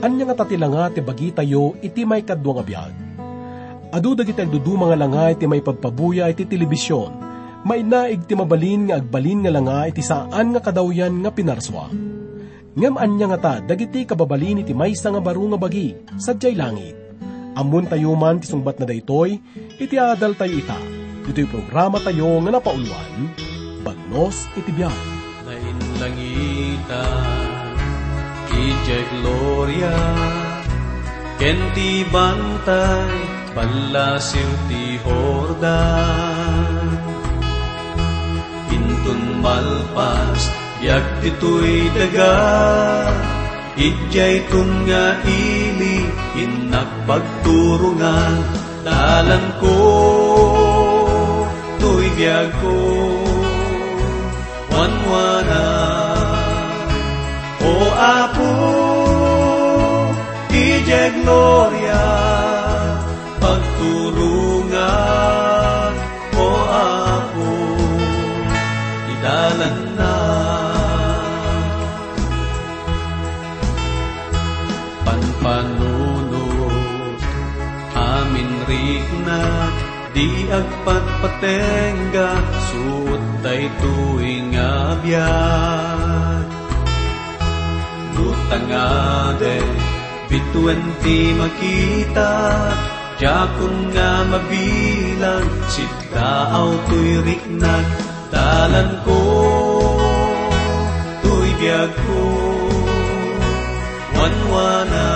Anya nga tati langa ti bagi tayo iti may kadwa nga biag. Adu dagiti agduduma nga langa iti may pagpabuya iti telebisyon, may naig ti mabalin nga agbalin nga langa iti saan nga kadawyan nga pinarswa. Ngam anya nga ta dagiti kababalin iti maysa nga baro nga bagi sadyay langit. Amun tayo man ti sungbat na daytoy, iti adal tayo ita. Ito'y programa tayo nga napauluan, Bagnos iti biag. Nainlangita Ije gloria, ken ti bantay, panlasiw ti Jordan. Intun malpas, biag ito'y daga, ijay tunga ili, inakpagturungan, dalan ko, to'y biag ko, wanwanan. Apo, ije gloria, pagtulungan, o Apo, idalan na. Panpanunod, amin riknat, di agpatpatenga, suot tay tuwing abiyat. Tangade, bituin ti makita, jakun nga mabilang, sitlaaw to'y riknat, dalan ko, to'y biag ko, wanwana,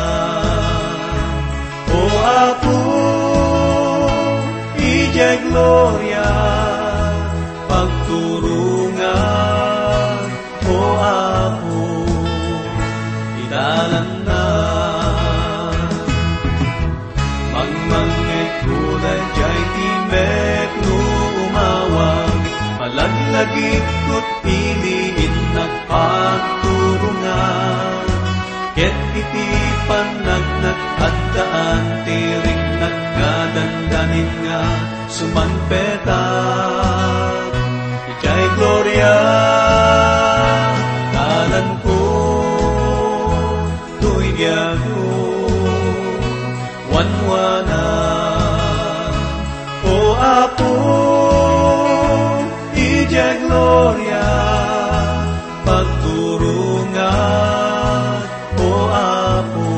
o Apo, ijay gloria, pagturungan, o Apo. Malaglag ko't piliin nagpaturungan, ket iti panagnak at daan tiring nagkadandanin nga sumanpetan. Ijay gloria, dalan ko, to'y biag ko, wanwana, o Apo. Ijay gloria, pagturungan, o Apo,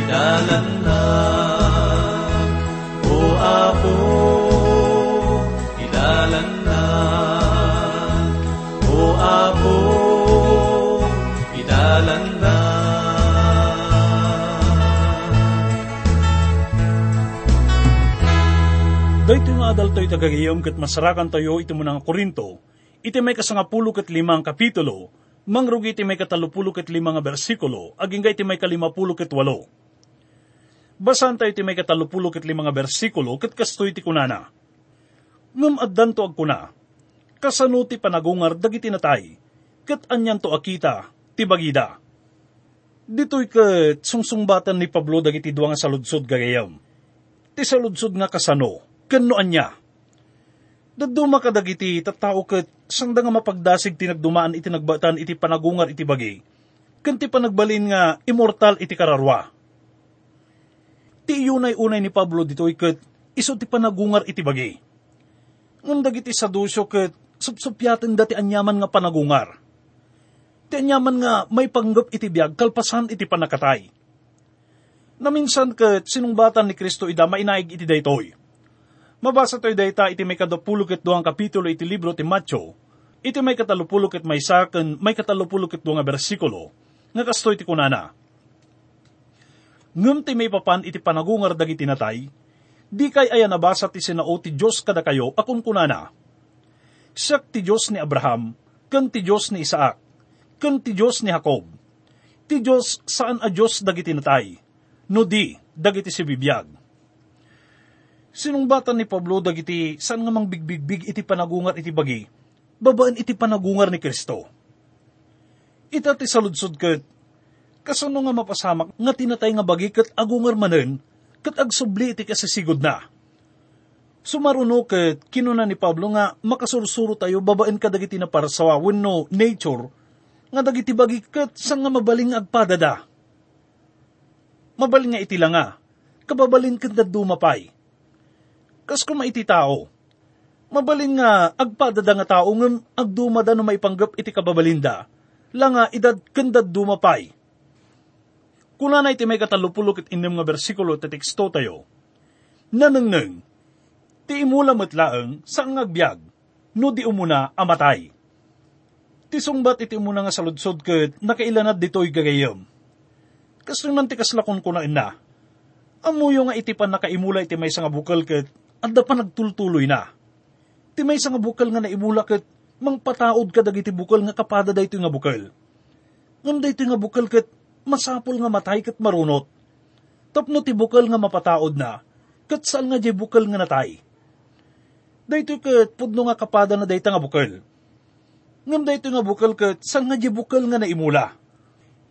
idalan na, o Apo, idalan na, o Apo, idalan na. Dito nga adal to'y tagagayom kat masarakan tayo ito munang Korinto. Iti may kasangapulo kat limang kapitulo, mangrugi iti may katalupulo kat limang bersikulo, agingga iti may kalimapulo kat walo. Basan tayo iti may katalupulo kat limang bersikulo kat kastoy iti kunana. Ngam addan to agkuna, kasano ti panagungar dagiti natay, kat anyan to akita, ti bagida. Dito'y kat sungsungbatan ni Pablo dagiti duwang saludsod gagayom. Ti saludsod nga kasano. Kanoan niya. Daduma ka dagiti tattao ket sanda nga mapagdasig ti nagdumaan iti nagbatan iti panagungar iti bagi. Ken ti panagbalin nga immortal iti kararwa. Ti iunay-unay ni Pablo ditoy ket isu ti panagungar iti bagi. Ngem dagiti sadusyo ket supsupyaten dati anyaman nga panagungar. Ti anyaman nga may panggep iti biag kalpasan iti panakatay. Naminsan ket sinungbatan ni Kristo idda mainaig iti daytoy. Mabasa tayo dayta iti may kadapulukit doang kapitulo iti libro ti Mateo, iti may katalupulukit may saken, may katalupulukit doang bersikulo, nga kastoy ti kunana. Ngem ti may papan iti panagungar dagiti natay, di kay aya nabasa ti sinao ti Dios kada kayo akun kunana. Siak ti Dios ni Abraham, ken ti Dios ni Isaac, ken ti Dios ni Jacob. Ti Dios saan a Dios dagiti natay, no di dagiti si bibiag. Sinungbatan ni Pablo dagiti saan nga mang bigbigbig iti panagungar iti bagi, babaan iti panagungar ni Kristo. Ita ti saludsod ket, kasano nga mapasamak nga tinatay nga bagi ket agungar manen, ket agsubli iti kasisigod na. Sumaruno ket kinuna ni Pablo nga makasursuro tayo babaan kadagiti na parsawa wenno nature, nga dagiti bagi ket saan nga mabaling agpadada. mabali nga iti langa, kababalin kanda dumapay. Kas kung maiti tao, mabalin nga agpadada nga tao ngam agdumada no maipanggap iti kababalinda, langa idad kanda dumapay. Kuna na iti may katalupulok at inem nga bersikulo at teksto tayo, nanangnang, ti imula matlaang sang agbyag, no di umuna amatay. Ti sungbat iti umuna nga saludsod ket nakailanad dito'y gagayam. Kasung nanti kaslakon ko na ina, amuyo nga iti pan nakaimula iti may nga bukal ket adda pa nagtultuloy na. Iti may nga bukal nga naimula ket mangpataod kadag iti bukal nga kapada daytoy nga bukal. Ngam daytoy nga bukal ket masapol nga matay ket marunot. Tapno ti bukal nga mapataod na, ket sal nga di bukal nga natay. Daytoy ket pudno nga kapada na dayta nga bukal. Ngam daytoy nga bukal ket sal nga di bukal nga naimula.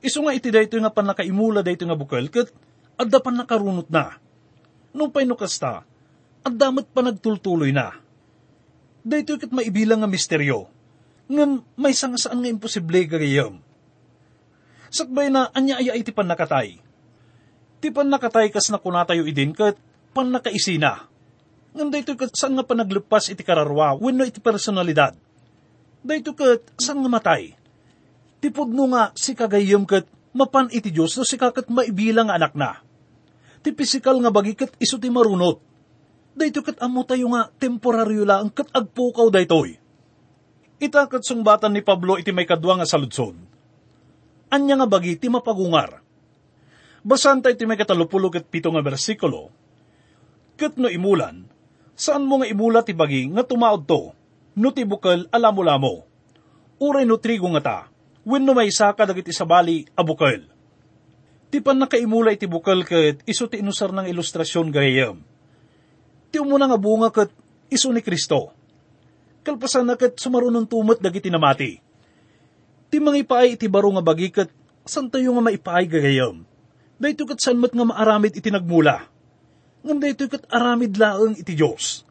Isu nga iti daytoy nga panakaimula daytoy nga bukal ket adda panakarunot na. Nung painukasta, adda met panagtultuloy na. Daytoy ket maibilang nga misteryo, ngam maysa nga saan nga imposible gagayam. Sakbay na anyaya iti panakatay. Ti panakatay kas nakunatayo idin ket panakaisina. Ngam daytoy ket saan nga panaglepas iti kararwa wenno iti personalidad. Daytoy ket saan nga matay. Ti pudno nga si kagayam ket mapan iti Dios no si kaket maibilang nga anak na. Ti pisikal nga bagi ket isu ti marunot. Daytoy ket ammo tayo nga temporaryo lang ket agpukaw daytoy. Ita ket sungbatan ni Pablo iti may kadua nga saludsod. Anya nga bagi ti mapagungar. Basanta iti may katalupulo ket pito nga bersikulo. Ket no imulan, saan mo nga imula ti bagi nga tumaod to, no ti bukal alamulamo. Uray no trigo nga ta, wenno maysa kadagiti sabali a bukal. Ti panakaimula iti bukal ket isu ti inusar nang ilustrasyon gayam. Ti umuna nga bunga ket isu ni Kristo. Kalpasan na ket sumarunon tumet dagiti namati. Ti mangipaay iti baro nga bagi ket san tayo nga maipaay gagayam. Daytoy ket sanmet nga maaramid iti nagmula. Ngam daytoy ket aramid laeng iti Dios.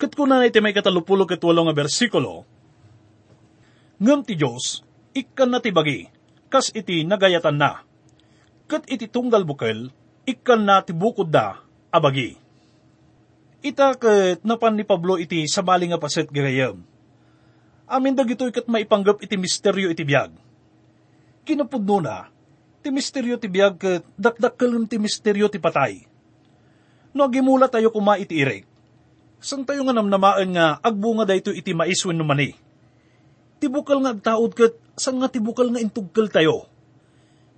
Ket kuna iti may katalupulo ket 8 nga bersikulo. Ngam ti Dios ikkan na ti bagi kas iti nagayatan na. Ket iti tunggal bukal ikkan na ti bukod da a bagi. Ita ket napan ni Pablo iti sabali nga paset gagayam. Amin dagitoy ket maipanggap iti misteryo iti biag. Kinapudno na, ti misteryo ti biag ket dakdakkelem ti misteryo ti patay. No agimula tayo kuma iti irek, san tayo nga namnamaan nga agbunga daytoy iti maiswen no mani. Ti bukal nga agtaod ket san nga ti bukal nga intugkel tayo.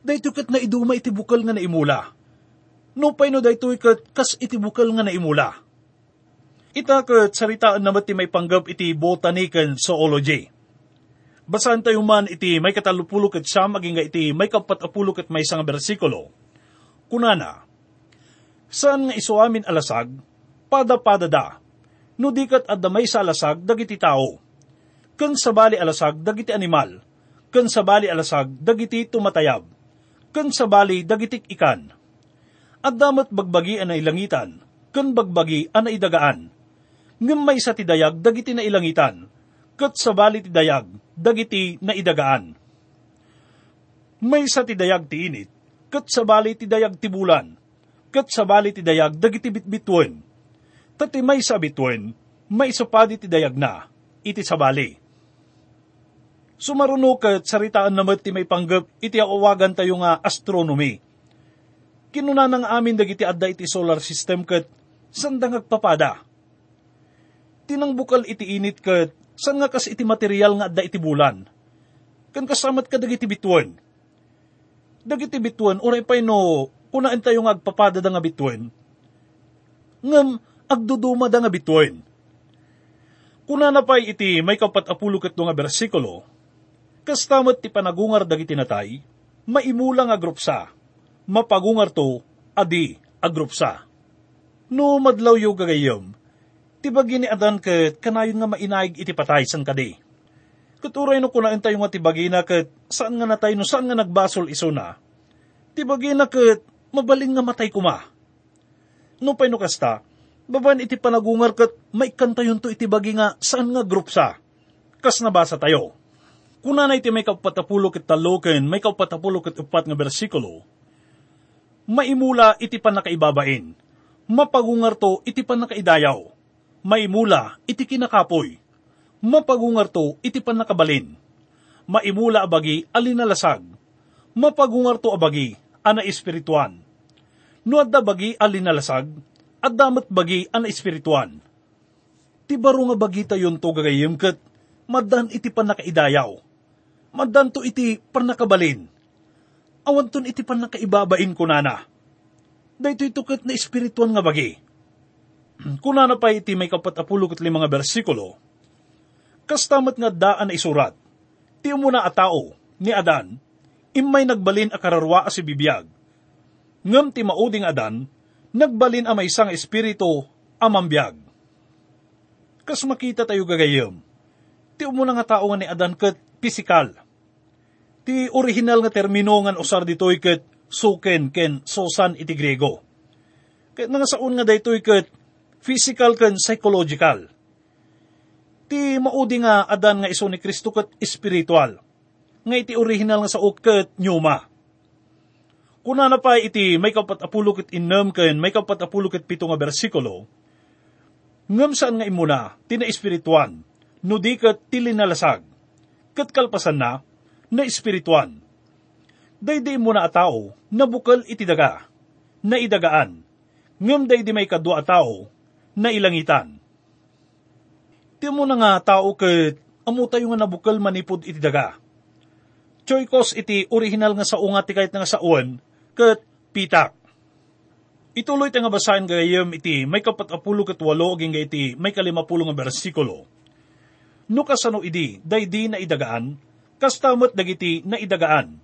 Daytoy ket naiduma iti bukal nga naimula. No payno daytoy ket kas iti bukal nga naimula. Ita ket saritaan namat ti may panggap iti botany ken zoology. Basahan tayo man iti may katalupulo ket siyam aging nga iti may kapatapulo ket maysa nga bersikulo. Kunana, saan nga isuamin alasag, pada-padada, no dikat adda maysa alasag dagiti tao, ken sabali alasag dagiti animal, ken sabali alasag dagiti tumatayab, ken sabali dagitik ikan. Adda met bagbagi anay langitan, ken bagbagi anay dagaan. Ngem maysa ti dayag dagiti nailangitan, ket sabali ti dayag dagiti naidagaan. Maysa ti dayag ti init, ket sabali ti dayag ti bulan, ket sabali ti dayag dagiti bitbitwen. Tati maysa bitwen, maysa padi ti dayag na, iti sabali. Sumaruno ket saritaan namet ti may panggap iti awagan tayo nga astronomy. Kinunanang amin dagiti adda iti solar system ket sandang agpapada. Tinang bukal iti init ket san nga kas iti material nga adda iti bulan. Ken kasamat ka dagiti bitwen. Dagiti bitwen uray payno kunaan tayo nga agpapada da nga bitwen. Ngem agduduma da nga bitwen. Kuna na pay iti may kapatapulo ket nga bersikulo. Kas tamet ti panagungar dagiti natay, maimulang agrupsa. Mapagungar to adi agrupsa. No madlaw yo gagayom, tibagi ni Adan ket kanayon nga mainaig iti patay san kadi. Ket uray no kunaen tayo nga tibagi na ket saan nga natay no saan nga nagbasol iso na. Tibagi na ket mabaling nga matay kuma. No payno kasta, baban iti panagungar ket maikantayon to iti bagi nga saan nga agrupsa. Kas nabasa tayo. Kuna na iti may kapatapulo ket 3 ken may kapatapulo ket 4 nga bersikulo. Maimula iti panakaibabain. Mapagungarto iti panakaidayaw. Maimula iti kinakapoy. Mapagungarto iti panakabalin. Maimula abagi alinalasag. Mapagungarto abagi ana espirituan. No adda bagi alinalasag, adda met bagi ana espirituan. Tibaro nga bagi tayon to gagayim ket maddan iti panakaidayaw. Maddan to iti panakabalin. Awanton iti panakaibabain kunana. Daytoy tuket na espirituan nga bagi. Kunana pa iti may 45 nga bersikulo. Kastamat nga daan na isurat. Ti umuna a tao ni Adan, immay nagbalin a kararwa a si bibiyag. Ngem ti mauding Adan, nagbalin a maysang espiritu a mambiyag. Kas makita tayo gagayem. Ti umuna nga tao nga ni Adan ket pisikal. Ti original nga termino nga usar ditoy ket suken ken sosan iti Grego. Ket nga saon nga daytoy ket physical ken psychological. Ti maudi nga Adan nga iso ni Kristo ket spiritual. Nga iti original nga saok ket pneuma. Kunana pa iti may 46 ken may 47 nga bersikulo. Ngem saan nga imuna ti na espirituan no di ket ti linalasag. Ket kalpasan na espirituan. Daydi muna a tao na bukal iti daga, na idagaan, ngem daydi may kadua a tao na ilangitan. Ti muna nga tao ket amu tayo nga nabukal manipod iti daga. Choikos iti original nga sao nga ti kayat nga saon ket pitak. Ituloy ta nga basahin gayem iti may 48 nga iti may 50 nga bersikulo. No kasano idi daydi na idagaan. Kastamet dagiti na idagaan.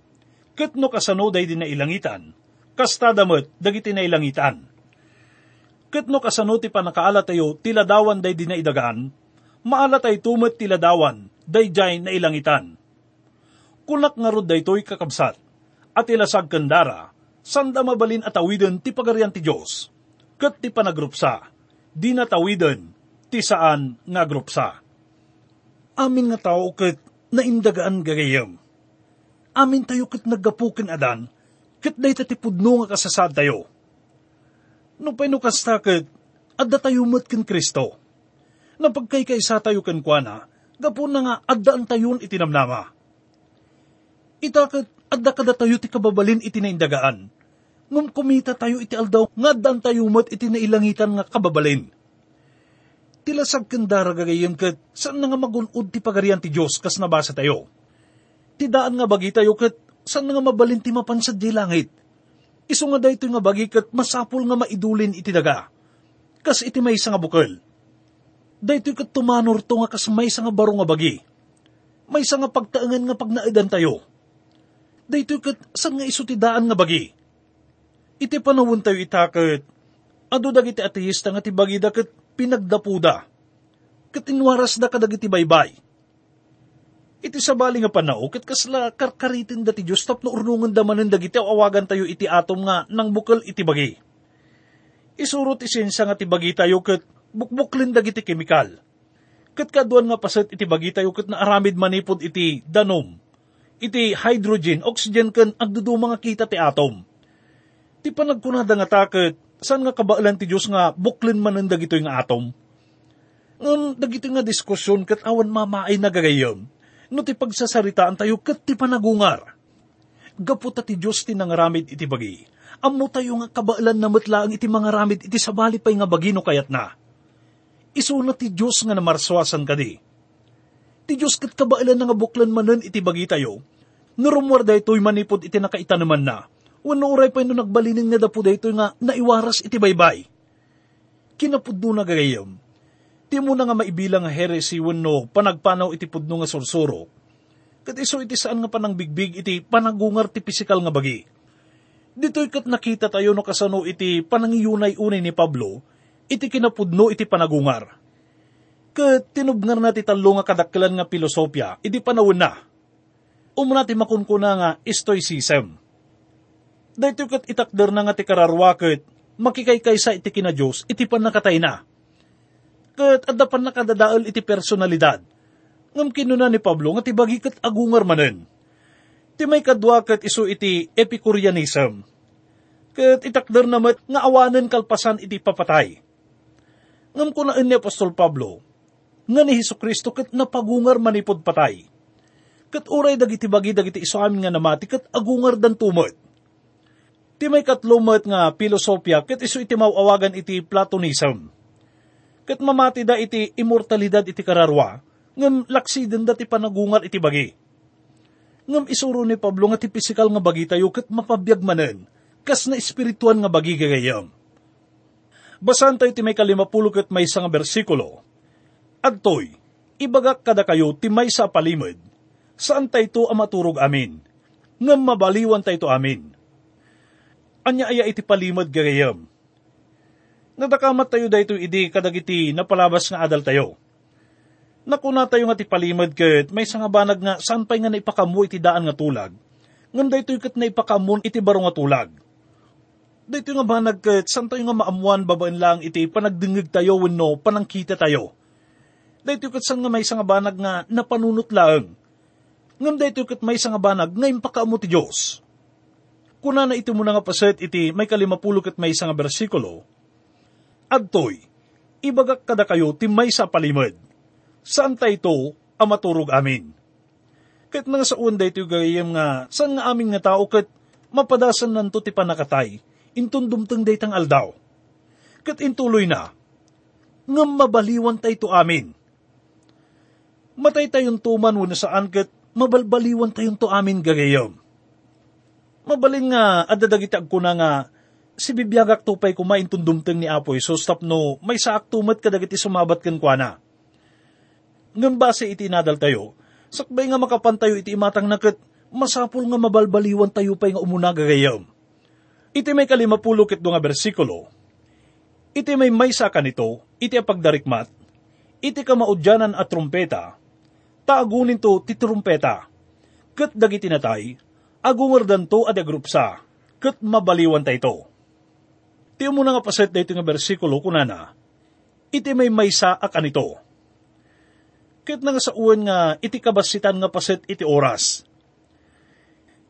Ket no kasano daydi na ilangitan. Kastadamet dagiti na ilangitan. Ket no kasano ti panakaala tayo tiladawan daydi na idagaan. Maala tay tumet tiladawan dayjay na ilangitan. Kulak nga rod daytoy kakabsat. At ilasag kendara sanda mabalin at awiden ti pagarian ti Dios. Ket ti panagrupsa. Di natawiden ti saan nga grupsa. Amin nga tao ket na indagaan gagayam. Amin tayo kat naggapukin Adan, kat day tatipudno nga kasasad tayo. No painukasta kat, adda tayo matkin Kristo. Napagkaykaysa tayo kankwana, gapon na nga addaan tayon itinamnama. Itakat, adda kada tayo tikababalin itinaindagaan. Ngum kumita tayo iti aldaw, nga addaan tayo mat itinailangitan nga kababalin. Tilasag kendara gagayem ket saan nga magunod ti pagarian ti Dios kas nabasa tayo. Ti daan nga bagi tayo ket saan nga mabalin ti mapansad di langit. Isu nga daytoy nga bagi ket masapul nga maidulin iti daga. Kas iti maysa nga bukal. Daytoy ket tumanor to nga kas maysa nga baro nga bagi. Maysa nga pagtaengan nga pagnaedan tayo. Daytoy ket saan nga isu ti daan nga bagi. Iti panawon tayo itaket adu dagiti ateista nga ti bagi da ket pinagdapuda, katinwaras da kadagiti baybay. Iti sabali nga panao, ket kasla karkaritin da ti Diyos, tapno urnungan damanin dagiti awagan tayo iti atom nga nang bukal iti bagi. Isurot isensa nga ti bagi tayo, ket bukbuklin dagiti kemikal. Ket kaduan nga paset iti bagi tayo, ket naaramid manipod iti danom, iti hydrogen, oxygen ken agduduma nga kita ti atom. Ti panagkunada nga taket, saan nga kabaalan ti Diyos nga buklin manen dagitoy nga atom? Ngun dagitoy nga diskusyon ket awan mamaay nagagayem. No ti pagsasaritaan tayo ket ti panagungar. Gaputa ti Diyos ti nangaramid iti bagi. Ammo tayo nga kabaalan nametlaang iti mangaramid iti sabali pay nga bagi no kayat na. Isuna ti Diyos nga namarsuasan kadi. Ti Diyos ket kabaalan nga buklan manen iti bagi tayo. No rumwarday toy manipod iti nakaitanaman na. Wano uray pa yun nagbalinin nga dapo da ito nga naiwaras iti baybay. Kinapudno na gagayam. Ti muna nga maibilang nga heresi wano panagpanaw iti pudno nga sorsoro. Kat iso iti saan nga panangbigbig iti panagungar ti pisikal nga bagi. Dito'y kat nakita tayo no kasano iti panangiyunay-unay ni Pablo, iti kinapudno iti panagungar. Kat tinubngar na ti talo nga kadaklan nga pilosopya, iti panawon na. Umuna ti makunkuna nga stoicism. Daytoy ket itakder na nga ti kararwa ket makikaykaysa iti kina Dios iti panakatay na. Ket adda panakadadael iti personalidad. Ngem kinuna ni Pablo nga ti bagi ket agungar manen. Ti may kadwa ket isu iti Epicureanism. ket itakder namat nga awanen kalpasan iti papatay. Ngam ko na ni Apostol Pablo, nga ni Hesukristo ket napagungar manipod patay. Ket uray dagiti bagi dagiti iso amin nga namati ket agungar dan tumet. Ti may katlumet nga filosofya ket isu iti mawawagan iti Platonism. Ket mamati da iti immortalidad iti kararwa, ngam laksiden da ti panagungar iti bagi. Ngam isuro ni Pablo nga ti pisikal nga bagi tayo ket mapabyagmanen kas na espirituan nga bagi gagayam. Basan tayo ti may 50 ket may 1 nga bersikulo. Adtoy, ibagak kada kayo ti may 1 palimod. Saan tayo ito amaturog amin? Ngam mabaliwan tayo ito amin. Anya aya iti palimod gagayam. Nadakamat tayo dahito idi kadagiti napalabas nga adal tayo. Nakuna tayo nga ti palimod ket may sangabanag nga saan pa'y nga naipakamu iti daan nga tulag. Ngam dahito ket naipakamun iti baro nga tulag. Dahito nga banag ket saan tayo nga maamuan babaan lang iti panagdingig tayo wenno panangkita tayo. Dahito ket saan nga may sangabanag nga napanunot lang. Ngam daytoy ket may sangabanag ngayem pakaamu ti Dios. Kuna na iti muna nga paset iti may 50 ket may 1 nga bersikulo. Adtoy, ibagak kada kayo ti may 1 palimod. Saan tayo ito amaturog amin? Ket nga saon daytoy gayem nga saan nga amin nga tao ket mapadasan nanto ti panakatay intun dumteng daytang aldaw. Ket intuloy na ngem mabaliwan tayo ito amin. Matay tayon tuman wenno saan ket mabalbaliwan tayon to amin gagayom. Mabalin nga, adadagitag ko na nga, si bibiyagak tupay kumain tundumteng ni Apoy, so stop no, may saak tumat kadagiti sumabat kan kwa na. Ngam base iti nadal tayo, sakbay nga makapantayo iti imatang naket, masapul nga mabalbaliwan tayo pay nga umuna gagayom. Iti may 50 ket nga bersikulo. Iti may sa kanito, iti apagdarikmat, iti kamaudyanan at trumpeta, taagunin to ti trumpeta, ket dagiti natay, agungar danto at agrupsa, ket mabaliwan tayo. Ti umuna nga paset dayto nga bersikulo kunana, iti may maysa a kanito. Ket nga sauen nga iti kabasitan nga paset iti oras.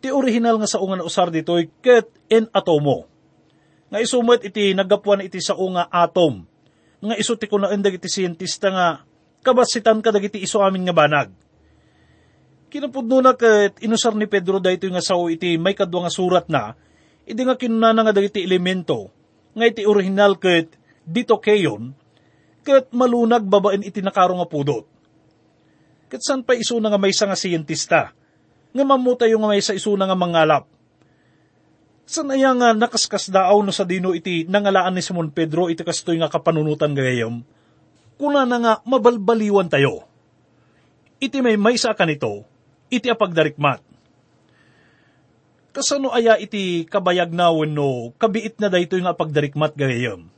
Ti orihinal nga saungan usar ditoy ket en atomo. Nga isumet iti nagapuan iti saunga atom, nga isu ti kunaen dagiti siyentista nga kabasitan kadagiti iso amin nga banag. Kinapudnuna ket inusar ni Pedro daytoy nga sao iti may 2 nga surat na, idi nga kinunana nga dagiti elemento, nga iti orihinal ket ditokeyon, ket malunag babaen iti nakaro nga pudot. Ket san pa isuna nga maysa nga siyentista, nga mamutayo nga maysa isuna nga mangalap. San aya nga nakaskas daaw no sa dino iti nangalaan ni Simon Pedro iti kastoy nga kapanunutan gayam. Kuna na nga mabalbaliwan tayo. Iti may maysa kanito, iti apagdarikmat. Kasano aya iti kabayagnawen no kabiit na daytoy nga apagdarikmat gayam.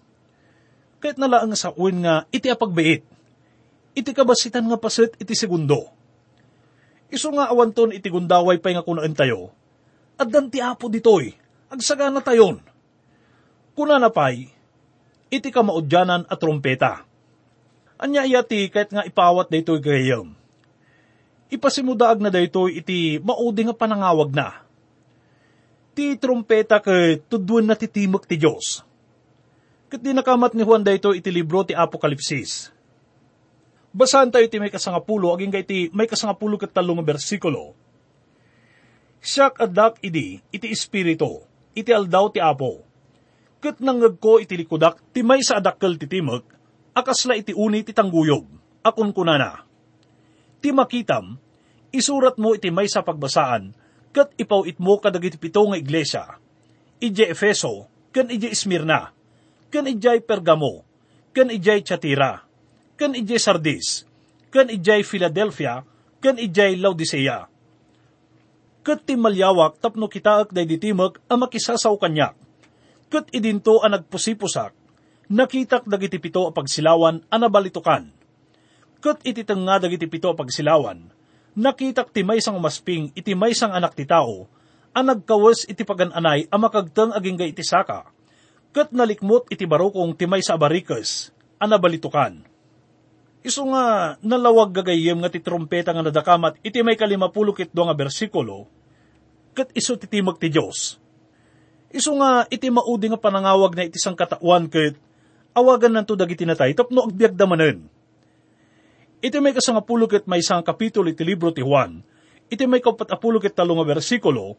Ket nalaang sa uin nga iti apagbiit. Iti kabasitan nga paset iti segundo. Isu nga awanton iti gundaway pay nga kunaan tayo. Addan ti Apo ditoy, agsagana tayon. Kunana pay, iti kamaudyanan at trumpeta. Anya iyati kahit nga ipawat daytoy gayam. Ipasimudaag na daytoy iti maudi nga panangawag na. Ti trumpeta ket tudwen na titimag ti Dios. Ket dinakamat ni Juan daytoy iti libro ti Apokalipsis. Basahan tayo iti may 10 aging gay iti may 10 ket 3 nga bersikulo. Siak addak idi iti espirito, iti aldaw ti Apo. Ket nangegko iti likudak ti maysa adakkel titimag. Akasla iti uni ti tangguyog, akon kunana. Ti makitam, isurat mo iti maysa pagbasaan, ket ipawit mo kadagiti 7 nga iglesia. Ije Efeso, ken ije Smyrna, ken ije Pergamo, ken ije Thyatira, ken ije Sardis, ken ije Philadelphia, ken ije Laodicea. Ket ti malyawak tapno kitaak day ditimag a makisasaw kanyak, ket idinto a nagpusipusak, nakitak dagiti 7 a pagsilawan a nabalitukan. Ket iti tengga dagiti 7 a pagsilawan, nakitak ti maysang umasping iti maysang anak ti tao, a nagkawes iti pagananay a makagteng aging gay iti saka, ket nalikmot iti barukong ti maysa abarikes a nabalitukan. Isu nga nalawag gagayem nga ti trumpeta nga nadakamat iti may 52 nga bersikulo, ket isu titimag ti Dios. Iso nga iti maudi nga panangawag na iti sangkatauan ket awagan nanto dagiti natay tapno agbyagda manen. Iti may kasangapulo ket maysang kapitulo iti libro ti Juan. Iti may kapatapulo ket 3 nga bersikulo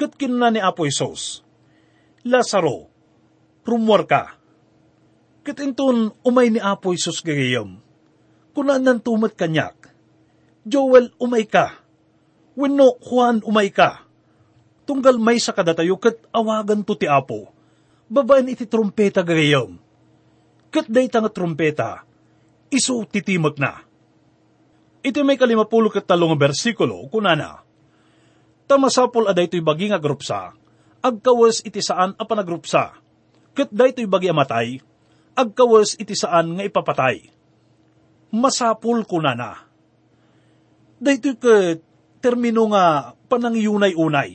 ket kinuna ni Apo Hesus. Lazaro, rumor ka. Ket intun umay ni Apo Hesus gayam. Kunan nantumet kanyak. Joel umay ka. Wenno Juan umay ka. Tunggal may sa kadatayo ket awagan to ti Apo. Babaen iti trompeta gayam. Ket dayta nga trompeta isu titimag na. Iti may 53 nga bersikulo kunana. Tamasapol aday to'y bagi nga grupsa. Agkawas iti saan a panagrupsa. Ket dayto'y bagi amatay. Agkawas iti saan nga ipapatay. Masapol kunana. Dayto'y ket termino nga panangiyunay-unay.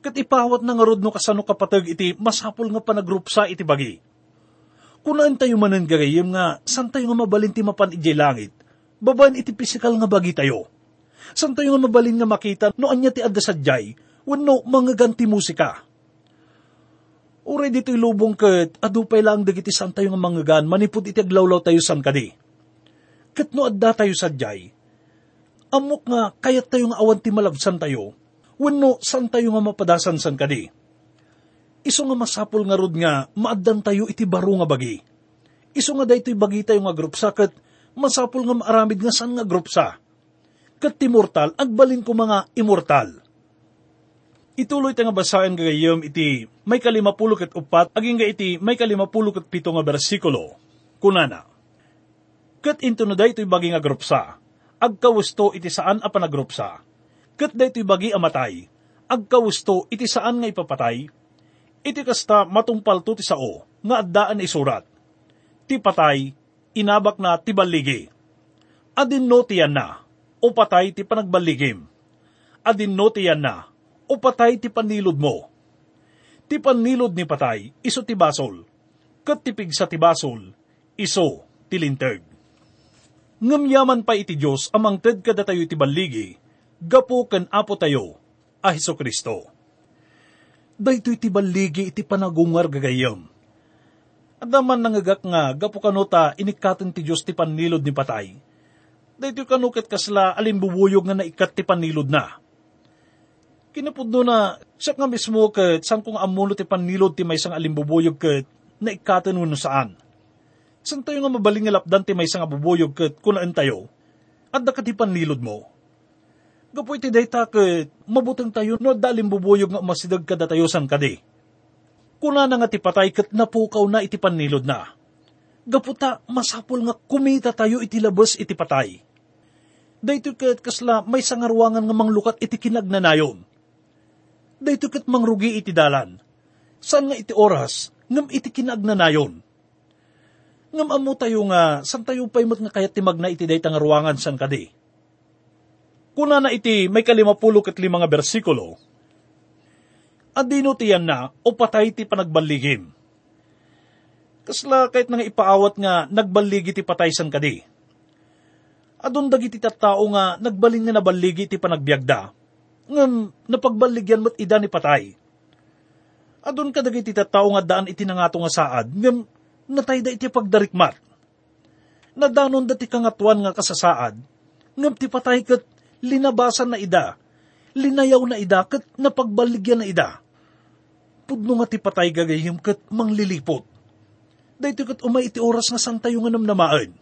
Kat ipawat na nga rodno kasano kapatag iti masapol nga panagrupsa iti bagi. Kunaan tayo manan garayim nga san tayo nga mabalin ti mapan iti langit, babaan iti pisikal nga bagi tayo. San tayo nga mabalin nga makita no anya ti adda sadjay, wenno manggaganti musika. Uray dito'y lubong ket adupay lang dagiti san tayo nga manggan manipud iti aglawlaw tayo san kadi. Ket no adda tayo sadjay, amok nga kayat tayo nga awan ti malabsan tayo. Wenno san tayo nga mapadasan san kadi. Isu nga masapol nga rod nga maaddan tayo iti baro nga bagi. Isu nga daytoy bagi tayo nga grupsa ket masapol nga maaramid nga san nga grupsa. Ket ti mortal agbalin ko mga immortal. Ituloy tayo nga basahin gayam iti may 54 aging nga iti may 57 nga bersikulo. Kunana. Ket intuna daytoy bagi nga grupsa. Agkawesto iti saan a panagrupsa. Ket daytoy bagi amatay, agkawusto iti saan nga ipapatay, iti kasta matumpalto ti sao, nga addaan isurat. Ti patay, inabak na ti baligi. Adinno ti yan na, o patay ti panagbaligim. Adinno ti yan na, o patay ti panilod mo. Ti panilod ni patay, iso ti basol. Ket ti pigsa ti basol, iso ti linteg. Ngamyaman pa iti Dios amangted kada tayo ti baligi, gapo ken apo tayo, a Hesu Kristo. Daytoy ti baligi iti panagungar gagayam. Adaman nangagak nga gapo kano ta inikaten ti Dios ti panilod ni patay. Daytoy kano ket kasla alimbubuyog nga naikat ti panilod na. Kinapudno na siak nga mismo ket san kung amuno ti panilod ti maysang alimbubuyog ket naikaten wenno saan. San tayo nga mabalin nga lapdan ti maysang abubuyog ket kunaan tayo. Adda ket ti panilod mo. Gapu iti dayta ket mabuteng tayo no dalimbubuyog nga masidag kada tayo san kadi. Kunana nga ti patay ket napukaw na iti panilod na. Gapu ta masapol nga kumita tayo iti labas iti patay. Daytoy ket kasla may sangarwangan nga manglukat iti kinagnanayon. Daytoy ket mangrugi iti dalan. San nga iti oras ngem iti kinagnanayon. Ngem ammo tayo nga san tayo paymet nga kayat ti magna iti dayta nga ruwangan san kadi. Kunana iti may 55 nga bersikulo. Adino ti yan na o patay ti panagbaligim. Kasla kahit nga ipaawat nga nagbaligi ti patay san kadi. Adon dagiti tattao nga nagbalin nga nabaligi ti panagbiagda. Ngem napagbaligyan met ida ni patay. Adon kadagiti tattao nga daan iti nangato nga saad. Ngem natayda iti pagdarikmat. Nadanon dati kangatuan nga kasasaad. Ngem ti patay ket linabasan na ida, linayaw na ida, ket napagbaligyan na ida. Pudno nga ti patay gagayim ket manglilipot. Daytoy ket umay iti oras nga san tayo nga namnamaan.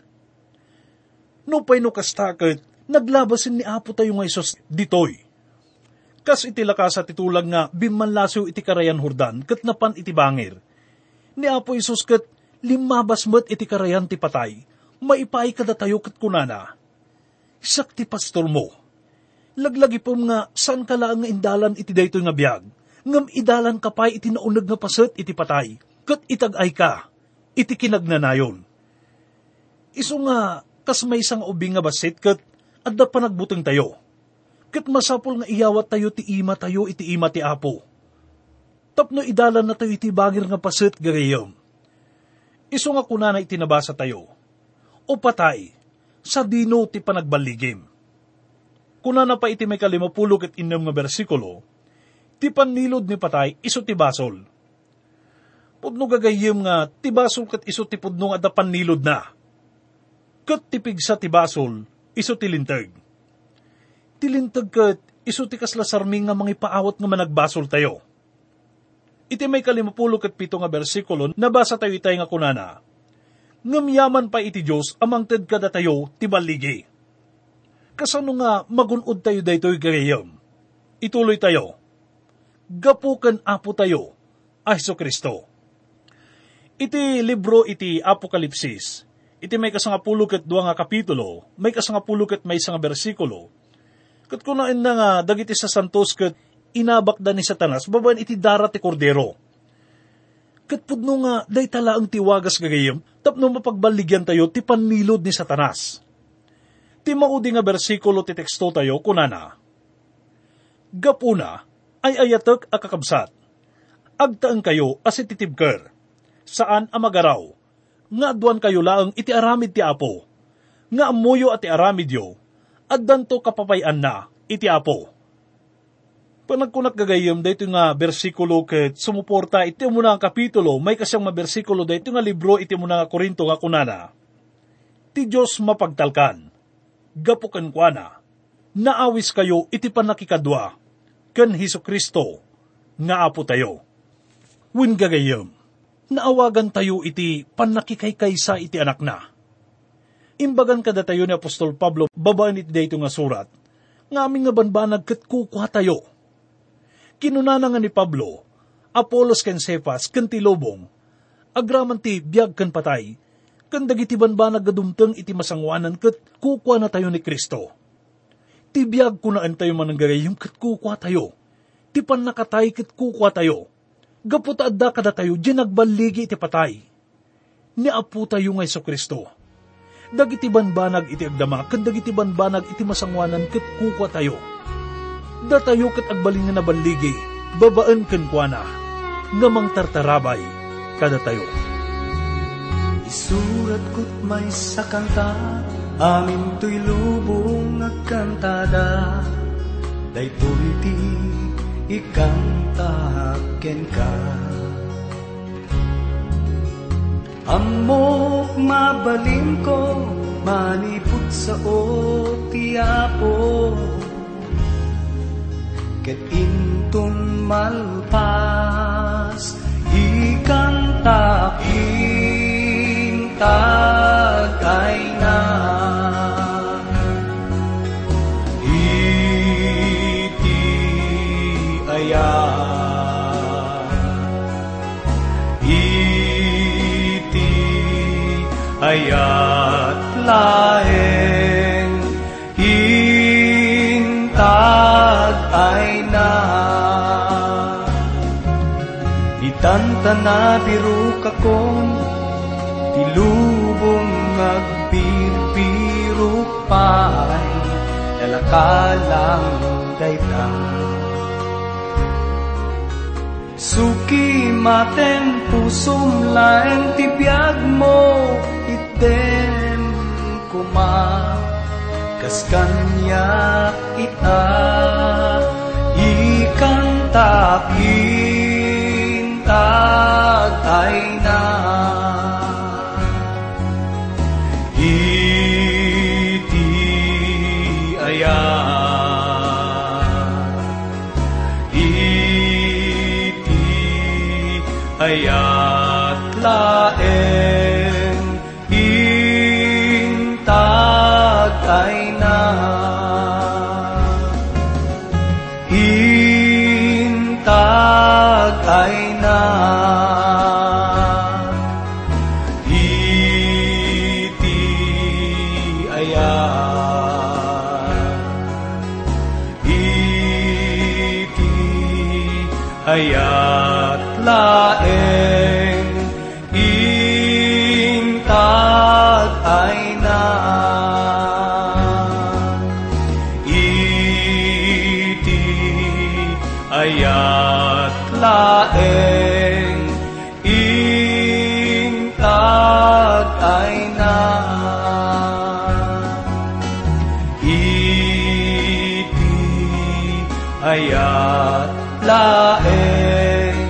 No payno kasta ket naglabasin ni Apo tayo nga Hesus ditoy. Kas iti lakas at itulag nga bimanlasew iti karayan Hordan ket napan iti bangir. Ni Apo Hesus ket limabas met iti karayan ti patay, maipay kada tayo ket kunana. Sak ti pastol mo. Laglagi po nga san ka laang nga indalan iti daytoy nga biag, ngem idalan ka pay iti nauneg nga paset iti patay, ket itag-ay ka, iti kinagnanayon. Isu nga kas maysang ubing nga basit ket adda panagbuteng tayo, ket masapol nga iyawat tayo iti ima ti Apo. Tapno idalan na tayo iti bangir nga paset gayam. Isu nga kunana iti nabasa tayo, o patay, sadino ti panagbaligim. Kunana pa iti may 56 nga bersikulo, ti panilod ni patay iso ti basol, Pudno gagayim nga tibasol kat iso ti pudno nga panilod na. Kat tipig sa tibasol, iso tilintag. Tilintag kat iso ti kaslasarming nga mangipaawat nga managbasol tayo. Iti may 57 nga bersikulo nabasa tayo itay nga kunana. Ngamyaman pa iti Diyos amang ted kada tayo tibaligi. Kasano nga magunod tayo daytoy gagayim? Ituloy tayo. Gapukan apo tayo, Ayso Kristo. Iti libro iti Apokalipsis. Iti may 12 nga kapitulo, may 11 nga bersikulo. Ket kunaen na nga dagiti sa santos ket inabakda ni Satanas babaen iti dara ti kordero. Ket pudno nga daytala ang tiwagas gagayem tapno mapagbaligyan tayo ti panmilod ni Satanas. Ti maudi nga bersikulo ti teksto tayo kunana. Gapuna ay ayatek a kakabsat. Agtaan kayo as ititibker. Saan amagaraw? Nga aduan kayo laang iti aramid ti Apo. Nga amuyo at iaramidyo, at danto kapapayan na iti Apo. Panagkunak gagayam, dito nga bersikulo ket sumuporta iti muna ang kapitulo, may kasiyang mabersikulo dito nga libro iti muna nga Korinto nga kunana. Ti Diyos mapagtalkan, gapukan kuana, naawis kayo iti panakikadwa, ken Hesu Kristo, nga Apo tayo. Win gagayam, naawagan tayo iti panakikaykaysa iti anak na. Imbagan kada tayo ni Apostol Pablo babaen iti dayto nga surat, nga aming nga banbanag ket kukuha tayo. Kinunana nga ni Pablo, Apolos ken Cephas ken ti lobong, agraman ti biag ken patay, ken dagiti banbanag gadumteng iti masangwanan ket kukuha na tayo ni Kristo. Ti biag kunaan tayo mananggagayem ket kukuha tayo, ti panakatay ket kukuha tayo. Gaputa adda kada tayo, ginagbaligi iti patay. Ni Apo tayo nga Hesu Kristo. Dagiti banbanag iti agdama, ken dagiti banbanag iti masangwanan ket kukuha tayo. Da tayo ket agbalin nga nabaligi, babaen ken kuana, nga mangtartarabay kada tayo. Isurat ko't may sakanta, amin to'y lubong agkantada, daytoy ti ikanta ken ka ammo mabalin ko maniput sa o ti Apo ket intun malpas ikanta tagayna ayat laeng hintag ay na itanta na biru kakon tilubong agpirpirupay nalakalang dayta suki maten pusum laeng tibiag mo item kuma kas kanya ita ikanta hintag ay na iti aya iti ayat lae ayat laeng